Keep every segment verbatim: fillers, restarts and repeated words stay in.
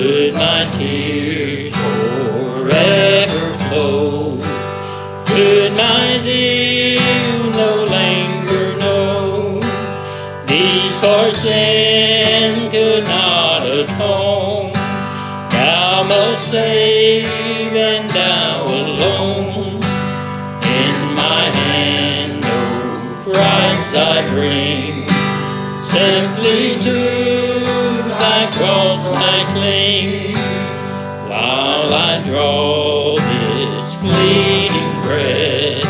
Could my tears forever flow? Could my zeal no longer know? These for sin could not atone. Thou must save, and thou alone. In my hand, O Christ, I bring simply to while I draw this fleeting breath.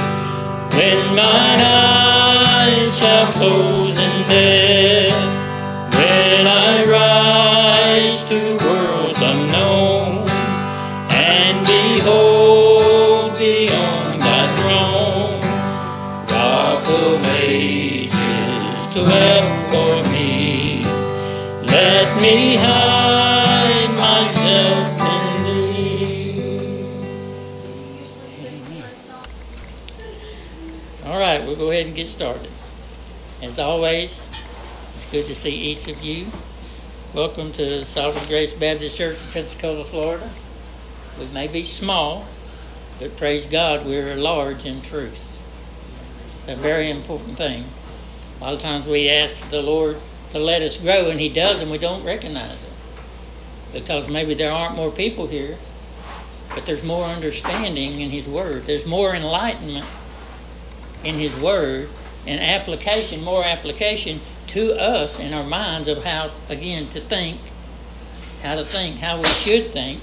When mine eyes shall close in death, when I rise to worlds unknown and behold beyond thy throne, rock of ages dwell for me. Let me hide and get started. As always, it's good to see each of you. Welcome to Sovereign Grace Baptist Church in Pensacola, Florida. We may be small, but praise God, we're large in truth. It's a very important thing. A lot of times we ask the Lord to let us grow, and He does, and we don't recognize it. Because maybe there aren't more people here, but there's more understanding in His Word. There's more enlightenment in His Word, and application, more application to us in our minds of how, again, to think, how to think, how we should think,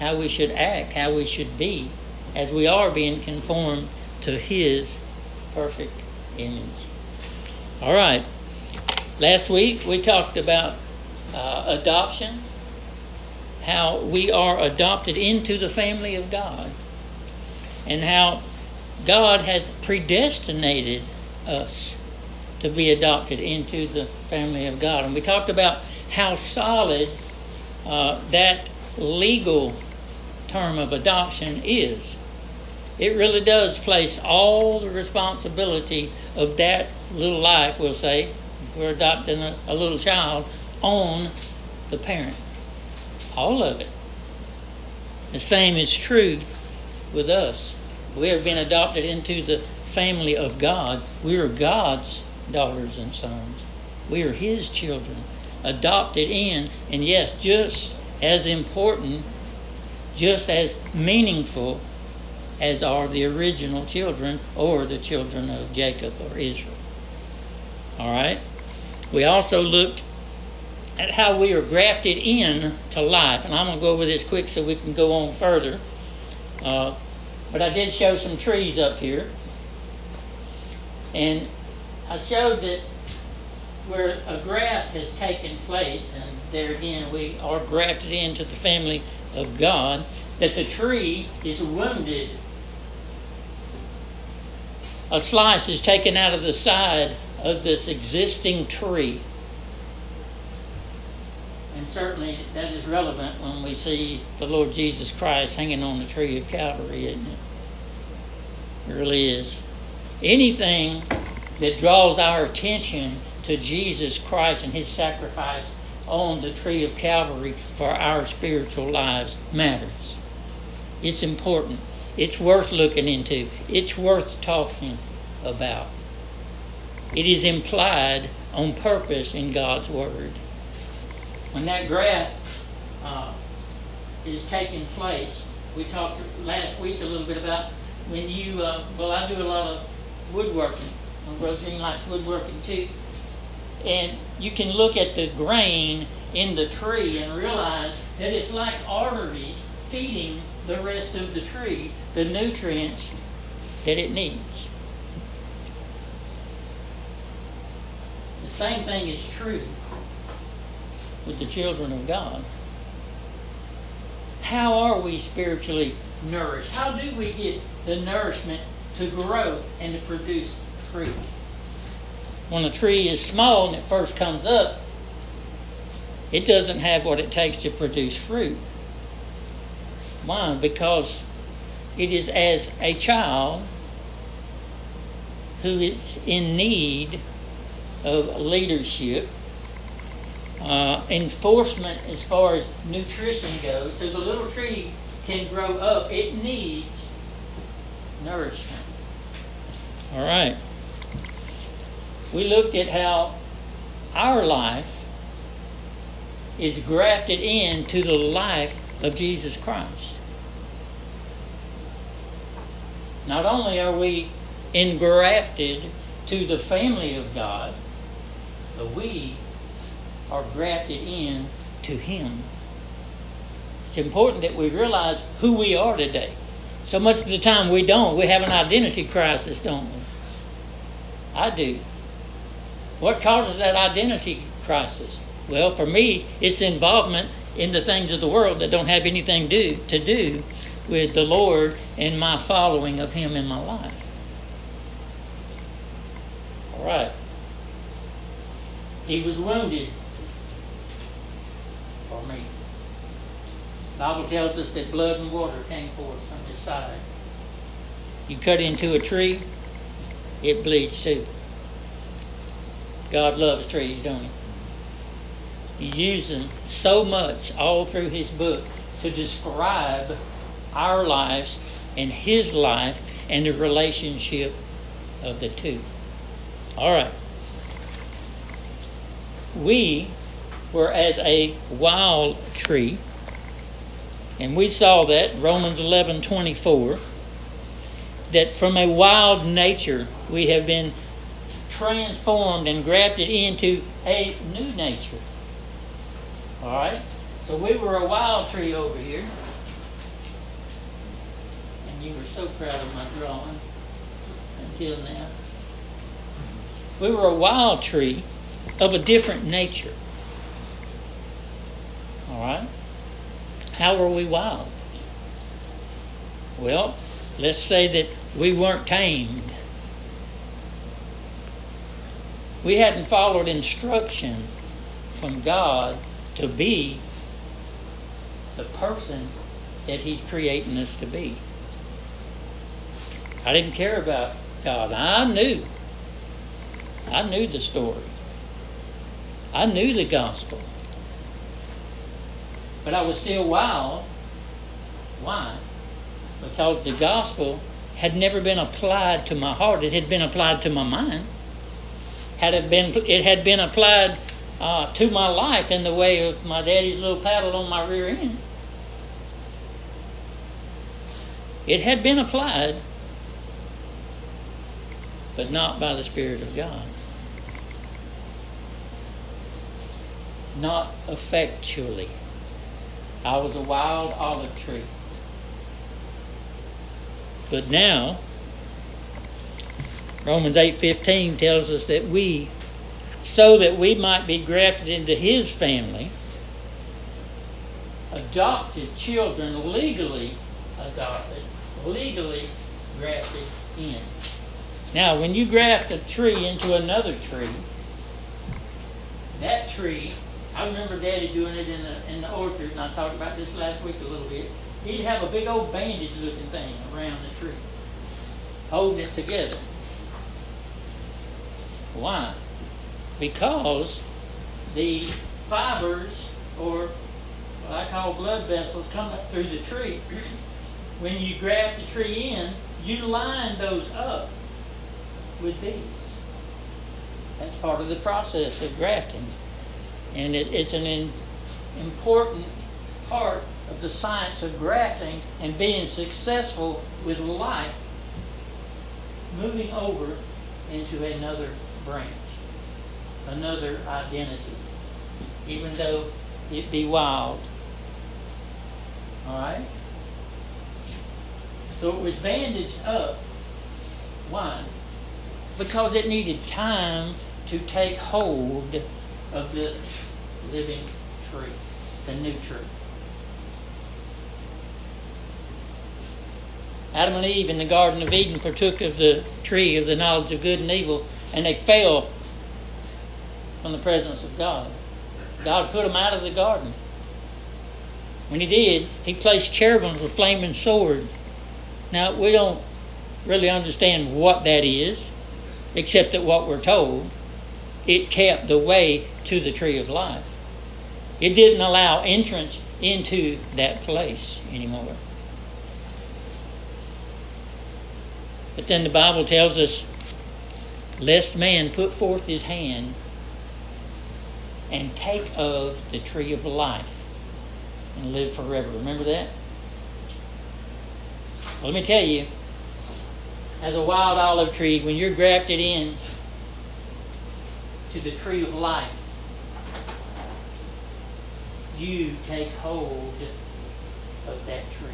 how we should act, how we should be, as we are being conformed to His perfect image. All right. Last week we talked about uh, adoption, how we are adopted into the family of God, and how God has predestinated us to be adopted into the family of God. And we talked about how solid uh, that legal term of adoption is. It really does place all the responsibility of that little life, we'll say, if we're adopting a, a little child, on the parent. All of it. The same is true with us. We have been adopted into the family of God. We are God's daughters and sons. We are His children, adopted in, and yes, just as important, just as meaningful as are the original children or the children of Jacob or Israel. All right? We also looked at how we are grafted in to life, and I'm going to go over this quick so we can go on further. Uh, But I did show some trees up here. And I showed that where a graft has taken place, and there again we are grafted into the family of God, that the tree is wounded. A slice is taken out of the side of this existing tree. And certainly that is relevant when we see the Lord Jesus Christ hanging on the tree of Calvary, isn't it? It really is. Anything that draws our attention to Jesus Christ and His sacrifice on the tree of Calvary for our spiritual lives matters. It's important. It's worth looking into. It's worth talking about. It is implied on purpose in God's Word. When that graft uh, is taking place, we talked last week a little bit about when you, uh, well, I do a lot of woodworking. My brother Gene likes woodworking too. And you can look at the grain in the tree and realize that it's like arteries feeding the rest of the tree the nutrients that it needs. The same thing is true with the children of God. How are we spiritually nourished? How do we get the nourishment to grow and to produce fruit? When a tree is small and it first comes up, it doesn't have what it takes to produce fruit. Why? Because it is as a child who is in need of leadership, uh, enforcement as far as nutrition goes. So the little tree can grow up. It needs nourishment. All right. We looked at how our life is grafted into the life of Jesus Christ. Not only are we engrafted to the family of God, but we are grafted in to Him. It's important that we realize who we are today. So much of the time we don't. We have an identity crisis, don't we? I do. What causes that identity crisis? Well, for me, it's involvement in the things of the world that don't have anything do, to do with the Lord and my following of Him in my life. All right. He was wounded for me. The Bible tells us that blood and water came forth from His side. You cut into a tree, it bleeds too. God loves trees, don't He? He used them so much all through His book to describe our lives and His life and the relationship of the two. All right. We were as a wild tree, and we saw that Romans eleven twenty-four, that from a wild nature we have been transformed and grafted into a new nature. All right, so we were a wild tree over here, and you were so proud of my drawing until now. We were a wild tree of a different nature. All right, how were we wild? Well, let's say that we weren't tamed. We hadn't followed instruction from God to be the person that He's creating us to be. I didn't care about God. I knew. I knew the story. I knew the gospel. But I was still wild. Why? Because the gospel had never been applied to my heart. It had been applied to my mind. Had it been, it had been applied Uh, to my life in the way of my daddy's little paddle on my rear end. It had been applied, but not by the Spirit of God. Not effectually. I was a wild olive tree. But now, Romans eight fifteen tells us that we so that we might be grafted into His family, adopted children, legally adopted, legally grafted in. Now, when you graft a tree into another tree, that tree, I remember Daddy doing it in the, in the orchard, and I talked about this last week a little bit. He'd have a big old bandage-looking thing around the tree, holding it together. Why? Because the fibers, or what I call blood vessels, come up through the tree. When you graft the tree in, you line those up with these. That's part of the process of grafting. And it, it's an in, important part of the science of grafting and being successful with life, moving over into another branch. Another identity, even though it be wild. All right? So it was bandaged up. Why? Because it needed time to take hold of the living tree, the new tree. Adam and Eve in the Garden of Eden partook of the tree of the knowledge of good and evil, and they fell from the presence of God. God put them out of the garden. When He did, He placed cherubims with flaming sword. Now, we don't really understand what that is, except that what we're told, it kept the way to the tree of life. It didn't allow entrance into that place anymore. But then the Bible tells us, lest man put forth his hand and take of the tree of life and live forever. Remember that? Well, let me tell you, as a wild olive tree, when you're grafted in to the tree of life, you take hold of that tree.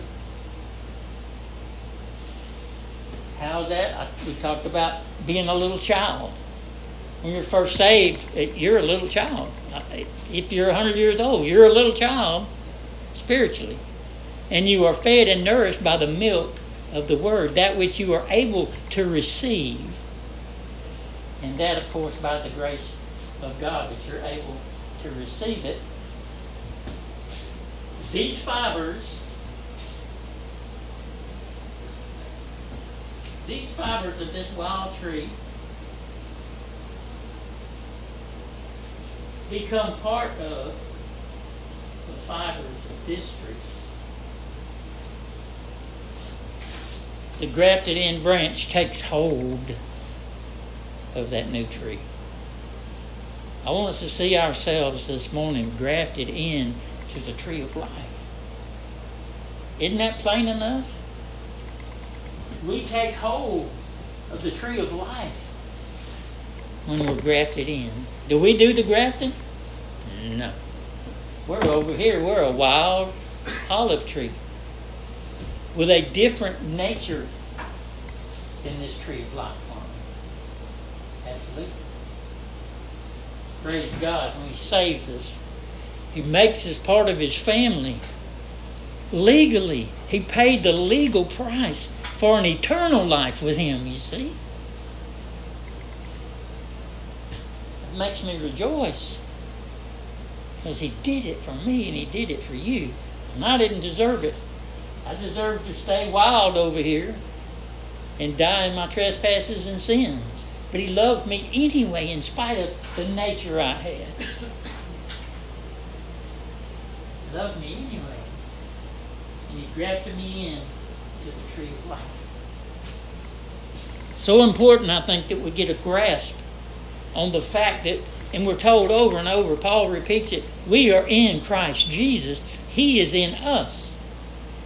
How's that? I, we talked about being a little child. When you're first saved, you're a little child. If you're one hundred years old, you're a little child spiritually. And you are fed and nourished by the milk of the Word, that which you are able to receive. And that, of course, by the grace of God, that you're able to receive it. These fibers, these fibers of this wild tree become part of the fibers of this tree. The grafted in branch takes hold of that new tree. I want us to see ourselves this morning grafted in to the tree of life. Isn't that plain enough? We take hold of the tree of life when we're grafted in. Do we do the grafting? No. We're over here. We're a wild olive tree with a different nature than this tree of life. Absolutely. Praise God when He saves us. He makes us part of His family. Legally, He paid the legal price for an eternal life with Him, you see. It makes me rejoice because He did it for me and He did it for you. And I didn't deserve it. I deserved to stay wild over here and die in my trespasses and sins. But He loved me anyway in spite of the nature I had. He loved me anyway. And He grafted me in to the tree of life. So important, I think, that we get a grasp on the fact that, and we're told over and over, Paul repeats it, we are in Christ Jesus. He is in us.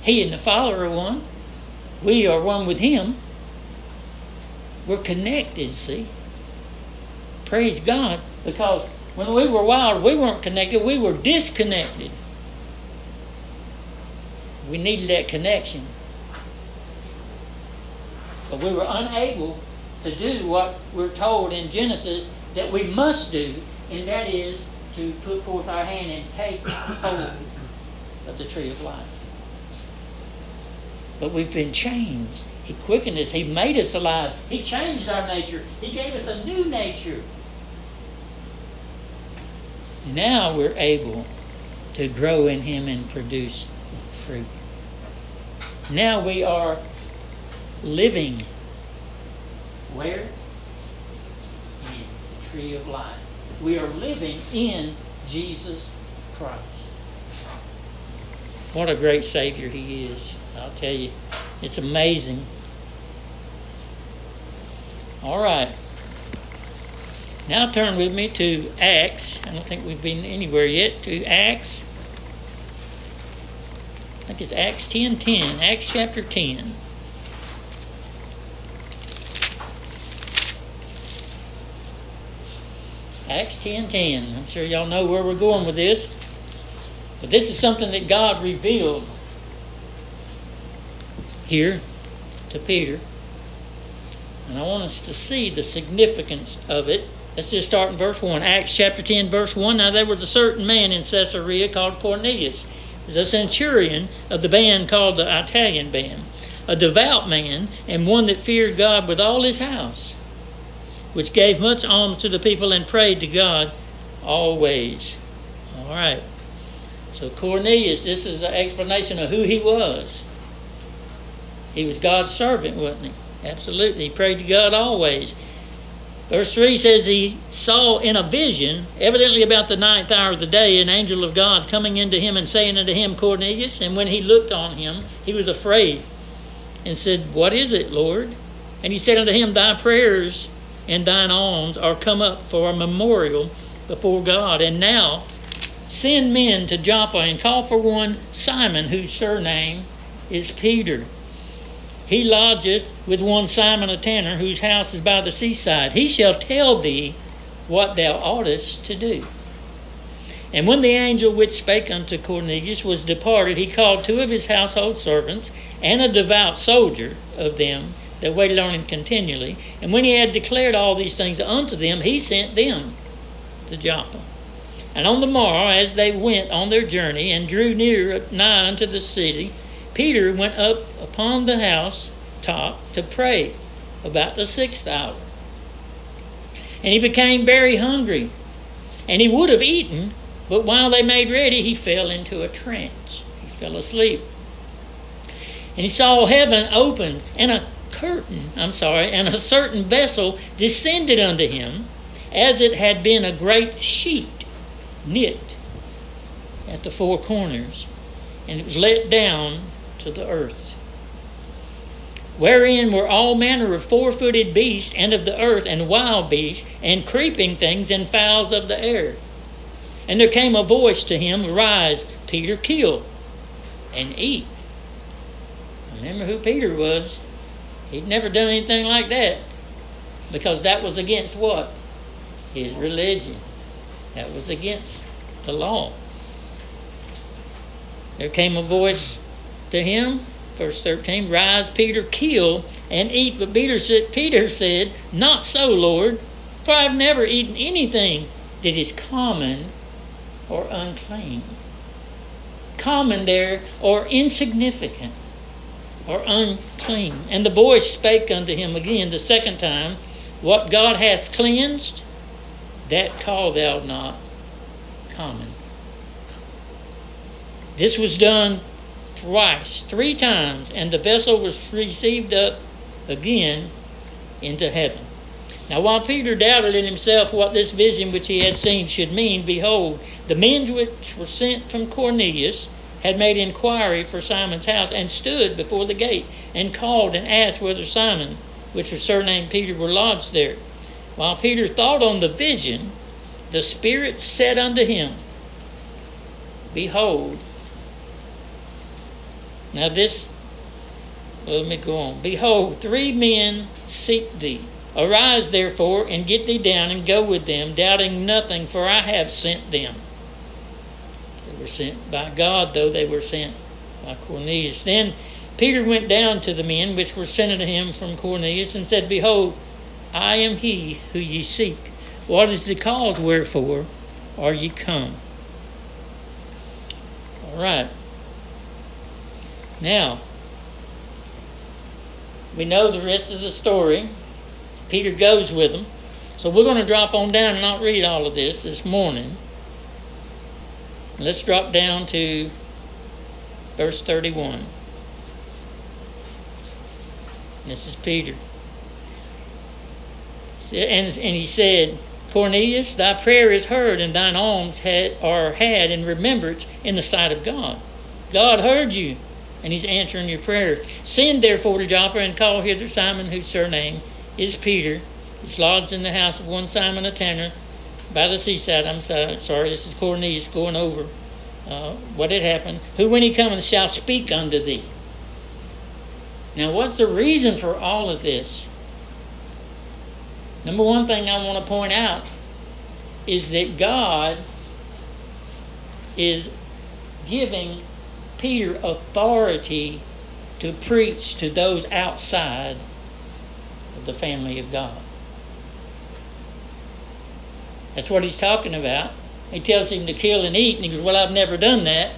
He and the Father are one. We are one with Him. We're connected, see? Praise God, because when we were wild, we weren't connected. We were disconnected. We needed that connection. But we were unable to do what we're told in Genesis that we must do, and that is to put forth our hand and take hold of the tree of life. But we've been changed. He quickened us. He made us alive. He changed our nature. He gave us a new nature. Now we're able to grow in Him and produce fruit. Now we are living where? In the tree of life. We are living in Jesus Christ. What a great Savior He is. I'll tell you, it's amazing. All right. Now turn with me to Acts. I don't think we've been anywhere yet. To Acts. I think it's Acts ten ten. Acts chapter ten. Acts ten ten. I'm sure y'all know where we're going with this. But this is something that God revealed here to Peter, and I want us to see the significance of it. Let's just start in verse one. Acts chapter ten, verse one. Now there was a certain man in Caesarea called Cornelius. He was a centurion of the band called the Italian band, a devout man, and one that feared God with all his house, which gave much alms to the people and prayed to God always. All right. So Cornelius, this is the explanation of who he was. He was God's servant, wasn't he? Absolutely. He prayed to God always. Verse three says, he saw in a vision, evidently about the ninth hour of the day, an angel of God coming into him and saying unto him, Cornelius. And when he looked on him, he was afraid and said, What is it, Lord? And he said unto him, Thy prayers and thine alms are come up for a memorial before God. And now send men to Joppa and call for one Simon, whose surname is Peter. He lodgeth with one Simon a tanner, whose house is by the seaside. He shall tell thee what thou oughtest to do. And when the angel which spake unto Cornelius was departed, he called two of his household servants and a devout soldier of them that waited on him continually. And when he had declared all these things unto them, he sent them to Joppa. And on the morrow, as they went on their journey and drew near nigh unto the city, Peter went up upon the house top to pray about the sixth hour. And he became very hungry, and he would have eaten, but while they made ready, he fell into a trance. He fell asleep. And he saw heaven opened, and a curtain, I'm sorry, and a certain vessel descended unto him, as it had been a great sheet knit at the four corners, and it was let down to the earth, wherein were all manner of four-footed beasts, and of the earth, and wild beasts, and creeping things, and fowls of the air. And there came a voice to him, Rise, Peter, kill and eat. Remember who Peter was. He'd never done anything like that, because that was against what? His religion. That was against the law. There came a voice to him, verse thirteen, Rise, Peter, kill and eat. But Peter said, Peter said, Not so, Lord, for I've never eaten anything that is common or unclean. Common there, or insignificant, or unclean. And the voice spake unto him again the second time, What God hath cleansed, that call thou not common. This was done twice, three times, and the vessel was received up again into heaven. Now, while Peter doubted in himself what this vision which he had seen should mean, behold, the men which were sent from Cornelius had made inquiry for Simon's house, and stood before the gate, and called and asked whether Simon, which was surnamed Peter, were lodged there. While Peter thought on the vision, the Spirit said unto him, Behold, Now this, well, let me go on. Behold, three men seek thee. Arise, therefore, and get thee down, and go with them, doubting nothing, for I have sent them. They were sent by God, though they were sent by Cornelius. Then Peter went down to the men which were sent unto him from Cornelius, and said, Behold, I am he who ye seek. What is the cause? Wherefore are ye come? All right. Now, we know the rest of the story. Peter goes with them. So we're going to drop on down and not read all of this this morning. Let's drop down to verse thirty-one. This is Peter. And, and he said, Cornelius, thy prayer is heard, and thine alms had, are had in remembrance in the sight of God. God heard you, and he's answering your prayers. Send therefore to Joppa, and call hither Simon, whose surname is Peter. He's lodged in the house of one Simon a tanner by the seaside. I'm sorry, sorry this is Cornelius going over uh, what had happened. Who when he cometh shall speak unto thee. Now, what's the reason for all of this? Number one thing I want to point out is that God is giving Peter authority to preach to those outside of the family of God. That's what he's talking about. He tells him to kill and eat, and he goes, well, I've never done that.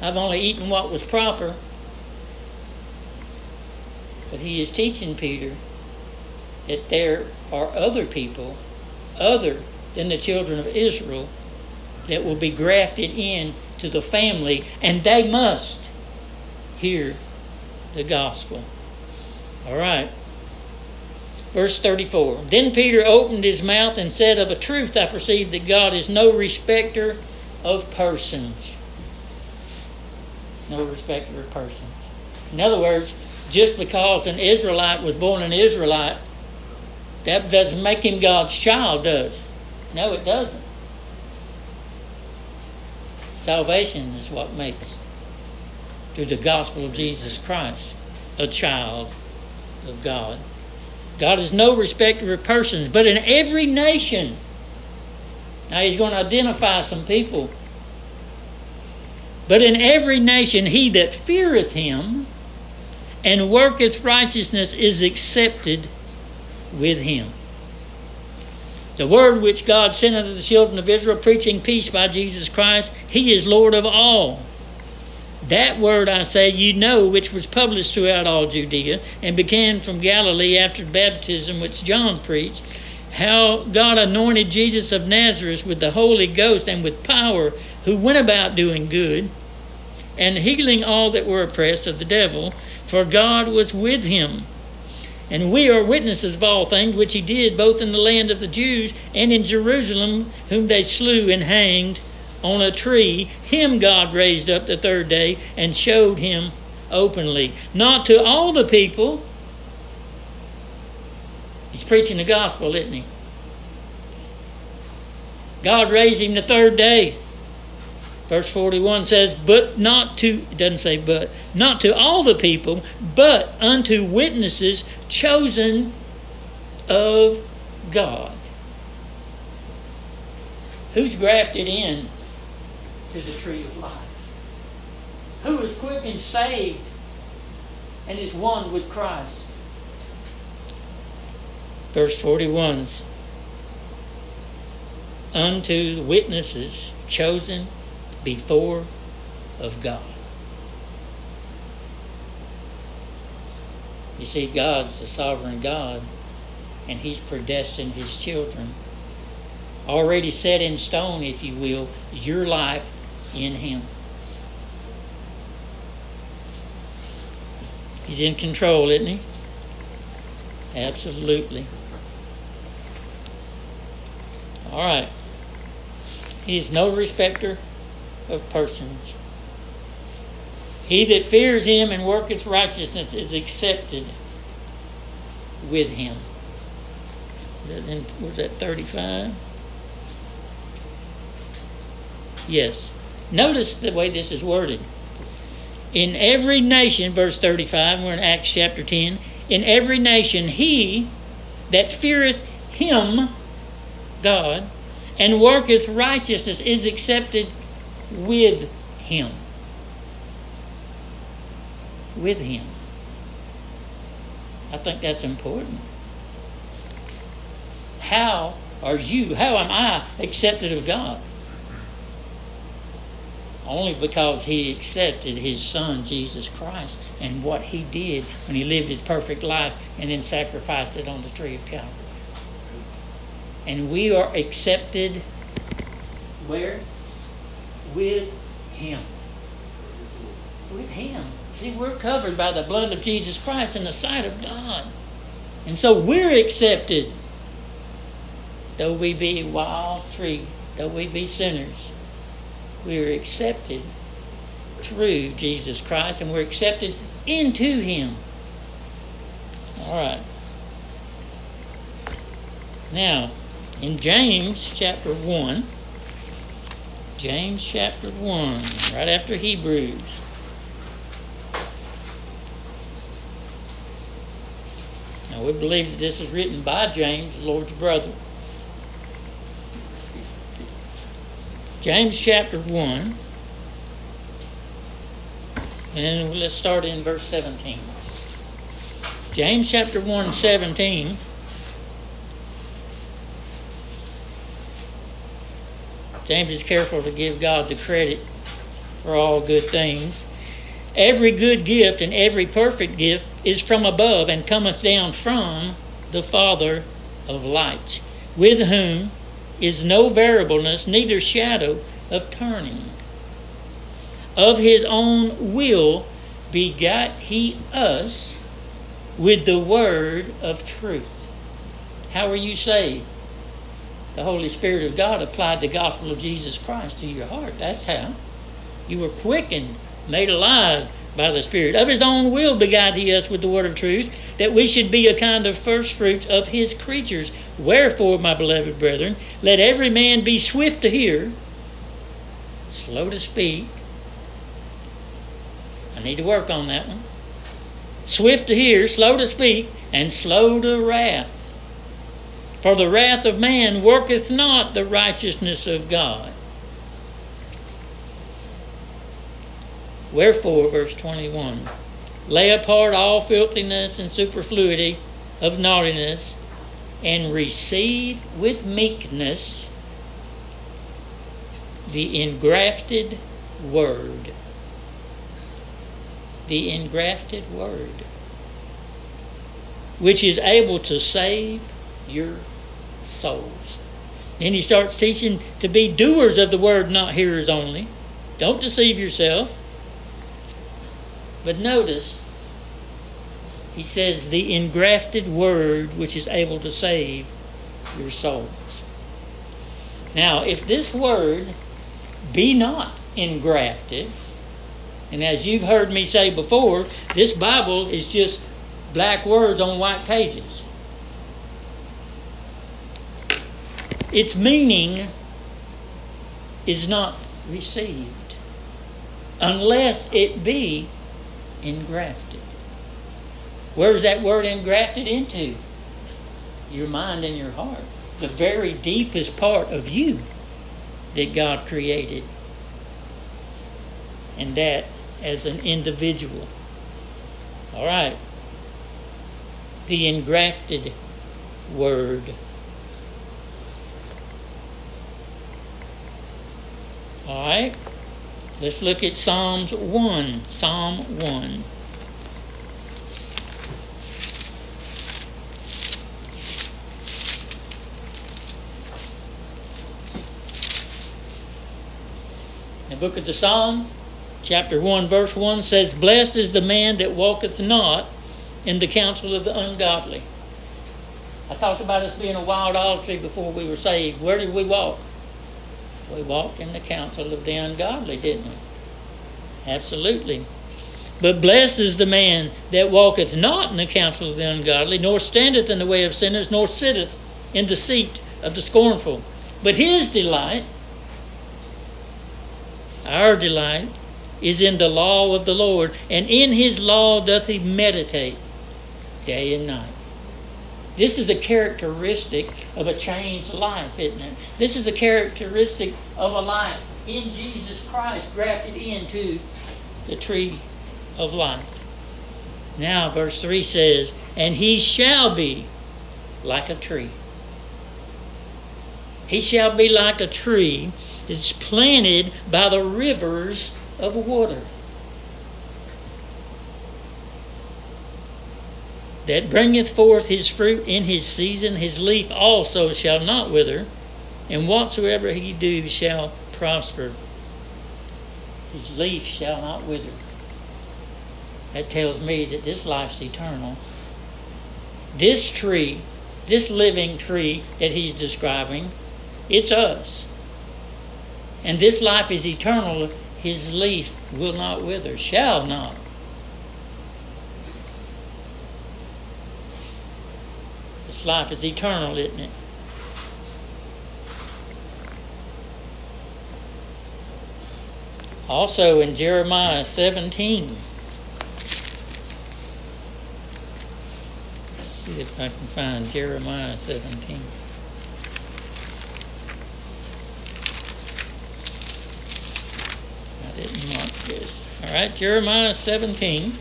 I've only eaten what was proper. But he is teaching Peter that there are other people, other than the children of Israel, that will be grafted in to the family, and they must hear the gospel. All right. Verse thirty-four. Then Peter opened his mouth and said, Of a truth I perceive that God is no respecter of persons. No respecter of persons. In other words, just because an Israelite was born an Israelite, that doesn't make him God's child, does it? No, it doesn't. Salvation is what makes, through the gospel of Jesus Christ, a child of God. God is no respecter of persons, but in every nation. Now he's going to identify some people. But in every nation he that feareth him and worketh righteousness is accepted with him. The word which God sent unto the children of Israel, preaching peace by Jesus Christ, he is Lord of all. That word, I say, you know, which was published throughout all Judea, and began from Galilee after the baptism which John preached, how God anointed Jesus of Nazareth with the Holy Ghost and with power, who went about doing good and healing all that were oppressed of the devil, for God was with him. And we are witnesses of all things which he did, both in the land of the Jews and in Jerusalem, whom they slew and hanged on a tree. Him God raised up the third day and showed him openly. Not to all the people. He's preaching the gospel, isn't he? God raised him the third day. Verse forty-one says, But not to, it doesn't say but, not to all the people, but unto witnesses chosen of God. Who's grafted in to the tree of life? Who is quick and saved and is one with Christ? Verse forty-one, unto witnesses chosen before of God. You see, God's the sovereign God, and he's predestined his children. Already set in stone, if you will, your life in him. He's in control, isn't he? Absolutely. All right. He is no respecter of persons. He that fears him and worketh righteousness is accepted with him. Was that thirty-five? Yes. Notice the way this is worded. In every nation, verse thirty-five, we're in Acts chapter ten. In every nation, he that feareth him, God, and worketh righteousness is accepted with him. With him. I think that's important. How are you, how am I accepted of God? Only because he accepted his son, Jesus Christ, and what he did when he lived his perfect life and then sacrificed it on the tree of Calvary. And we are accepted where? With him. With him. See, we're covered by the blood of Jesus Christ in the sight of God. And so we're accepted. Though we be a wild tree, though we be sinners, we're accepted through Jesus Christ, and we're accepted into him. All right. Now, in James chapter one, James chapter one, right after Hebrews. Now, we believe that this is written by James, the Lord's brother. James chapter one, and let's start in verse seventeen. James chapter one, seventeen. James is careful to give God the credit for all good things. Every good gift and every perfect gift is from above and cometh down from the Father of lights, with whom is no variableness, neither shadow of turning. Of his own will begot he us with the word of truth, How were you saved? The Holy Spirit of God applied the gospel of Jesus Christ to your heart. That's how. You were quickened, made alive by the Spirit. Of His own will beguiled He us with the word of truth, that we should be a kind of first fruits of His creatures. Wherefore, my beloved brethren, let every man be swift to hear, slow to speak. I need to work on that one. Swift to hear, slow to speak, and slow to wrath. For the wrath of man worketh not the righteousness of God. Wherefore, verse twenty-one, lay apart all filthiness and superfluity of naughtiness, and receive with meekness the engrafted word. The engrafted word, which is able to save your souls. Then he starts teaching to be doers of the word, not hearers only. Don't deceive yourself. But notice, he says the engrafted word, which is able to save your souls. Now, if this word be not engrafted, and as you've heard me say before, this Bible is just black words on white pages. Its meaning is not received unless it be engrafted. Where is that word engrafted into? Your mind and your heart. The very deepest part of you that God created. And that as an individual. All right. The engrafted word. All right, let's look at Psalms one. Psalm one. The book of the Psalm, chapter one, verse one says, blessed is the man that walketh not in the counsel of the ungodly. I talked about us being a wild olive tree before we were saved. Where did we walk? We walked in the counsel of the ungodly, didn't we? Absolutely. But blessed is the man that walketh not in the counsel of the ungodly, nor standeth in the way of sinners, nor sitteth in the seat of the scornful. But his delight, our delight, is in the law of the Lord, and in his law doth he meditate day and night. This is a characteristic of a changed life, isn't it? This is a characteristic of a life in Jesus Christ grafted into the tree of life. Now, verse three says, and he shall be like a tree. He shall be like a tree that's planted by the rivers of water, that bringeth forth his fruit in his season, his leaf also shall not wither, and whatsoever he do shall prosper. His leaf shall not wither. That tells me that this life's eternal. This tree, this living tree that he's describing, it's us. And this life is eternal. His leaf will not wither, shall not. Life is eternal, isn't it? Also in Jeremiah seventeen. Let's see if I can find Jeremiah seventeen. I didn't mark this. Alright, Jeremiah seventeen.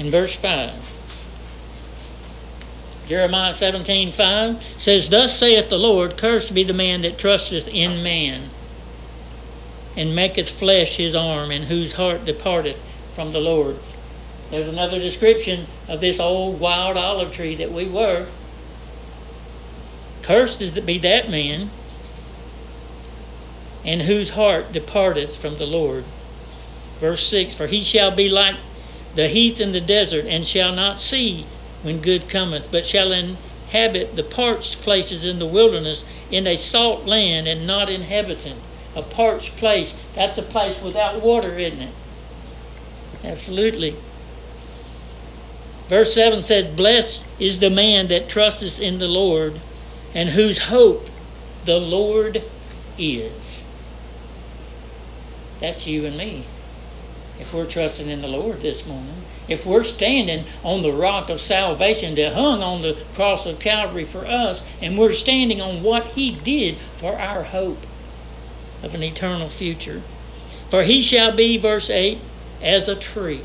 In verse five, Jeremiah seventeen five says, thus saith the Lord, cursed be the man that trusteth in man, and maketh flesh his arm, and whose heart departeth from the Lord. There's another description of this old wild olive tree that we were. Cursed is to be that man, and whose heart departeth from the Lord. Verse six, for he shall be like the heath and the desert, and shall not see when good cometh, but shall inhabit the parched places in the wilderness, in a salt land and not inhabitant. A parched place, that's a place without water, isn't it? Absolutely. Verse seven says, blessed is the man that trusteth in the Lord, and whose hope the Lord is. That's you and me. If we're trusting in the Lord this morning, if we're standing on the rock of salvation that hung on the cross of Calvary for us, and we're standing on what He did for our hope of an eternal future. For he shall be, verse eight, as a tree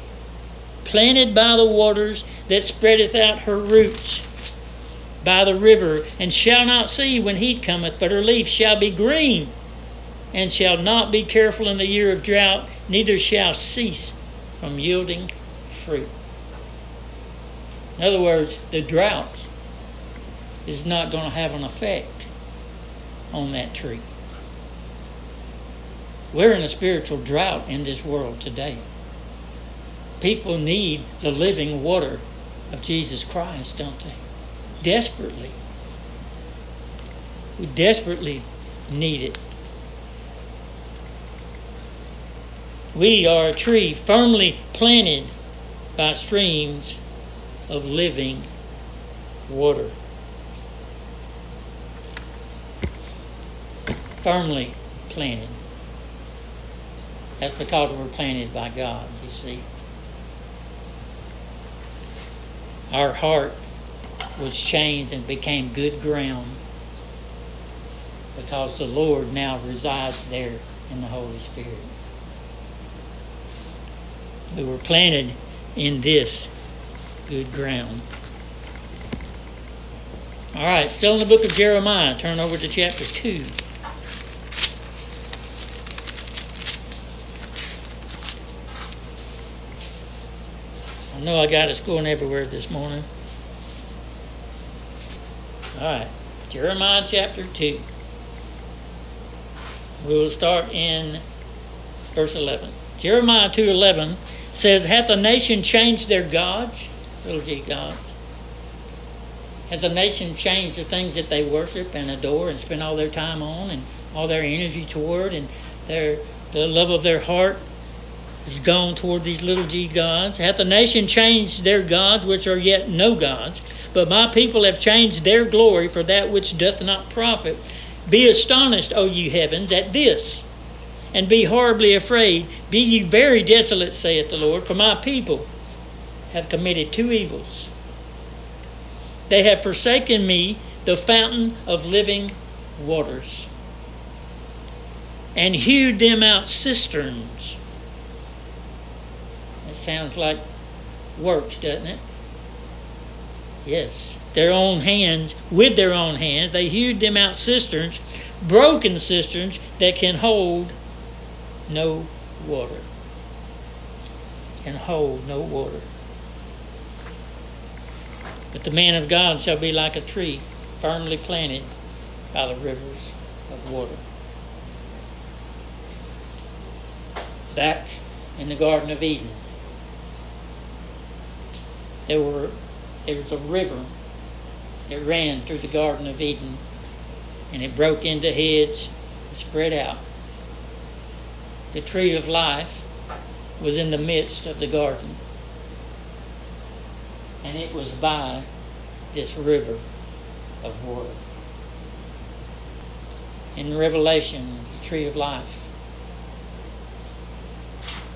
planted by the waters, that spreadeth out her roots by the river, and shall not see when heat cometh, but her leaf shall be green, and shall not be careful in the year of drought, neither shall cease from yielding fruit. In other words, the drought is not going to have an effect on that tree. We're in a spiritual drought in this world today. People need the living water of Jesus Christ, don't they? Desperately. We desperately need it. We are a tree firmly planted by streams of living water. Firmly planted. That's because we're planted by God, you see. Our heart was changed and became good ground because the Lord now resides there in the Holy Spirit. We were planted in this good ground. All right, still in the book of Jeremiah. Turn over to chapter two. I know I got us going everywhere this morning. All right, Jeremiah chapter two. We will start in verse eleven. Jeremiah two eleven says, hath a nation changed their gods? Little g gods. Has a nation changed the things that they worship and adore and spend all their time on and all their energy toward, and their the love of their heart is gone toward these little g gods? Hath a nation changed their gods, which are yet no gods? But my people have changed their glory for that which doth not profit. Be astonished, O ye heavens, at this, and be horribly afraid. Be ye very desolate, saith the Lord, for my people have committed two evils. They have forsaken me, the fountain of living waters, and hewed them out cisterns. That sounds like works, doesn't it? Yes, their own hands, with their own hands, they hewed them out cisterns, broken cisterns that can hold no water. Can hold no water. But the man of God shall be like a tree firmly planted by the rivers of water. Back in the Garden of Eden, there were there was a river that ran through the Garden of Eden, and it broke into heads and spread out. The tree of life was in the midst of the garden, and it was by this river of water. In Revelation, the tree of life,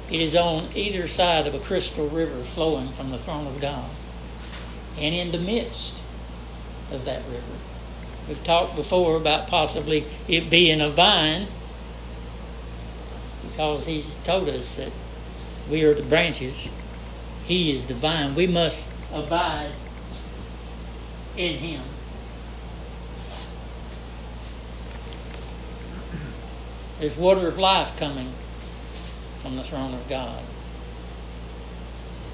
it is on either side of a crystal river flowing from the throne of God, and in the midst of that river. We've talked before about possibly it being a vine, because He's told us that we are the branches. He is the vine. We must abide in Him. There's water of life coming from the throne of God.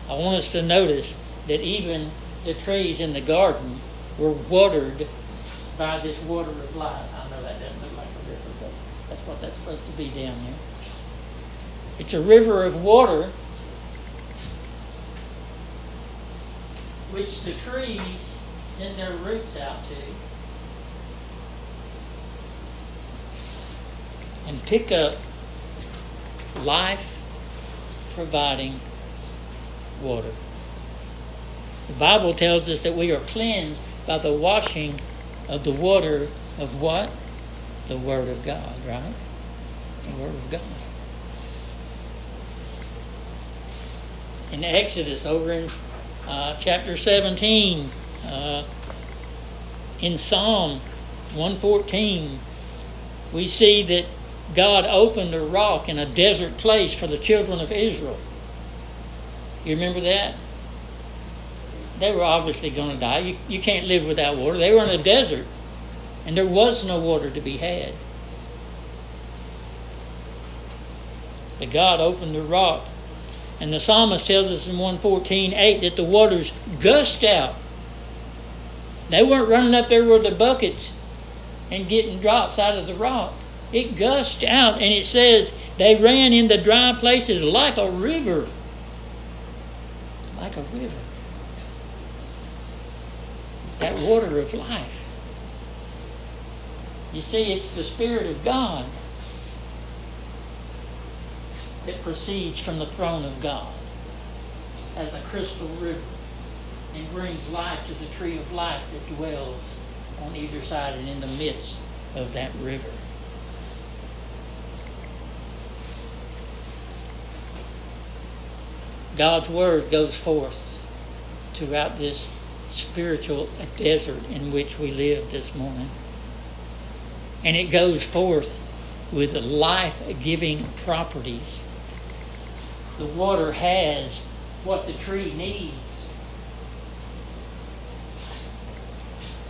I want us to notice that even the trees in the garden were watered by this water of life. I know that doesn't look like a river, but that's what that's supposed to be down there. It's a river of water which the trees send their roots out to, and pick up life-providing water. The Bible tells us that we are cleansed by the washing of the water of what? The Word of God, right? The Word of God. In Exodus, over in uh, chapter seventeen, uh, in Psalm one fourteen, we see that God opened a rock in a desert place for the children of Israel. You remember that? They were obviously going to die. You, you can't live without water. They were in a desert, and there was no water to be had. But God opened the rock. And the psalmist tells us in one fourteen eight that the waters gushed out. They weren't running up there with the buckets and getting drops out of the rock. It gushed out, and it says they ran in the dry places like a river. Like a river. That water of life. You see, it's the Spirit of God that proceeds from the throne of God as a crystal river and brings life to the tree of life that dwells on either side and in the midst of that river. God's Word goes forth throughout this spiritual desert in which we live this morning. And it goes forth with life-giving properties. The water has what the tree needs.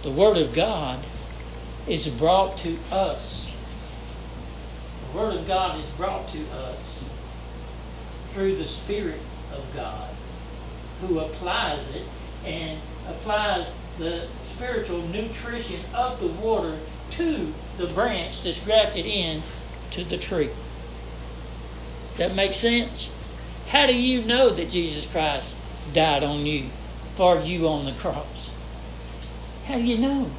The Word of God is brought to us. The Word of God is brought to us through the Spirit of God, who applies it and applies the spiritual nutrition of the water to the branch that's grafted in to the tree. That makes sense? How do you know that Jesus Christ died on you, for you on the cross? How do you know?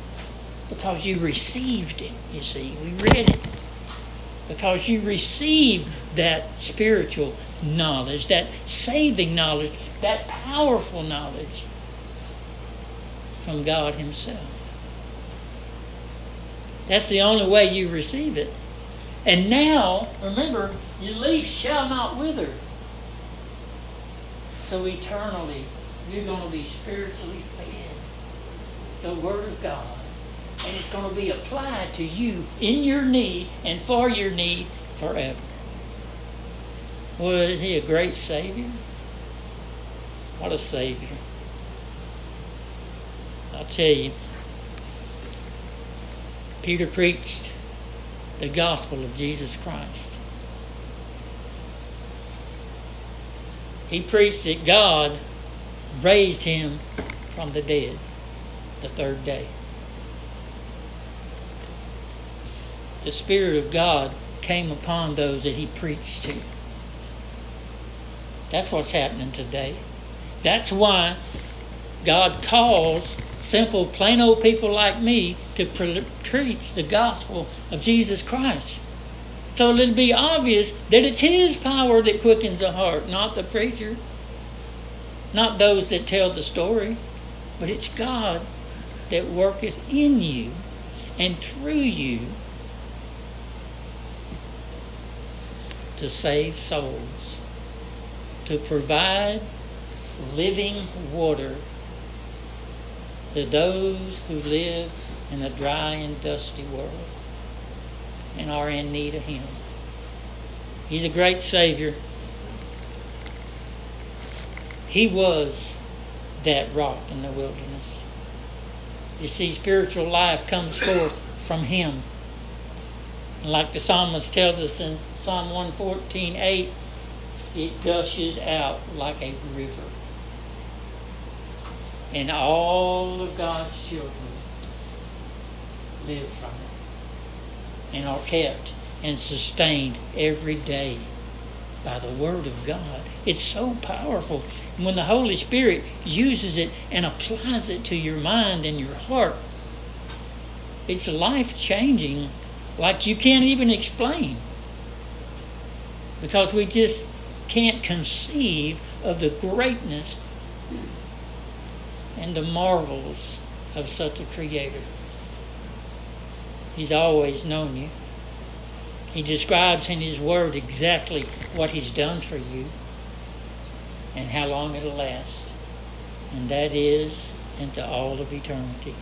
Because you received it, you see. We read it. Because you received that spiritual knowledge, that saving knowledge, that powerful knowledge from God Himself. That's the only way you receive it. And now, remember, your leaf shall not wither. So eternally, you're going to be spiritually fed the Word of God. And it's going to be applied to you in your need and for your need forever. Well, is He a great Savior? What a Savior. I'll tell you. Peter preached the gospel of Jesus Christ. He preached that God raised Him from the dead the third day. The Spirit of God came upon those that He preached to. That's what's happening today. That's why God calls simple, plain old people like me to pre- preach the gospel of Jesus Christ. So it'll be obvious that it's His power that quickens the heart, not the preacher, not those that tell the story, but it's God that worketh in you and through you to save souls, to provide living water to those who live in a dry and dusty world and are in need of Him. He's a great Savior. He was that rock in the wilderness. You see, spiritual life comes forth from Him. And like the psalmist tells us in Psalm one fourteen eight, it gushes out like a river. And all of God's children live from it and are kept and sustained every day by the Word of God. It's so powerful. When the Holy Spirit uses it and applies it to your mind and your heart, it's life-changing like you can't even explain. Because we just can't conceive of the greatness and the marvels of such a Creator. He's always known you. He describes in His Word exactly what He's done for you and how long it'll last. And that is into all of eternity.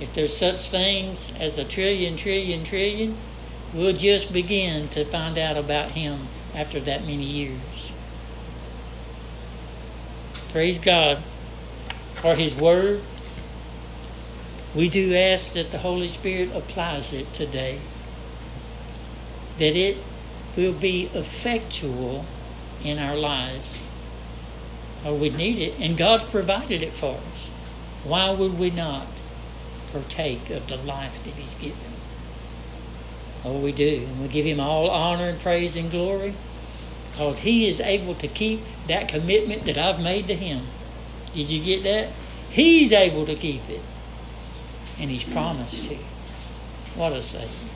If there's such things as a trillion, trillion, trillion, we'll just begin to find out about Him after that many years. Praise God for His Word. We do ask that the Holy Spirit applies it today, that it will be effectual in our lives. Or we need it, and God's provided it for us. Why would we not partake of the life that He's given? Oh, we do. And we give Him all honor and praise and glory, because He is able to keep that commitment that I've made to Him. Did you get that? He's able to keep it. And He's promised to. What a Savior.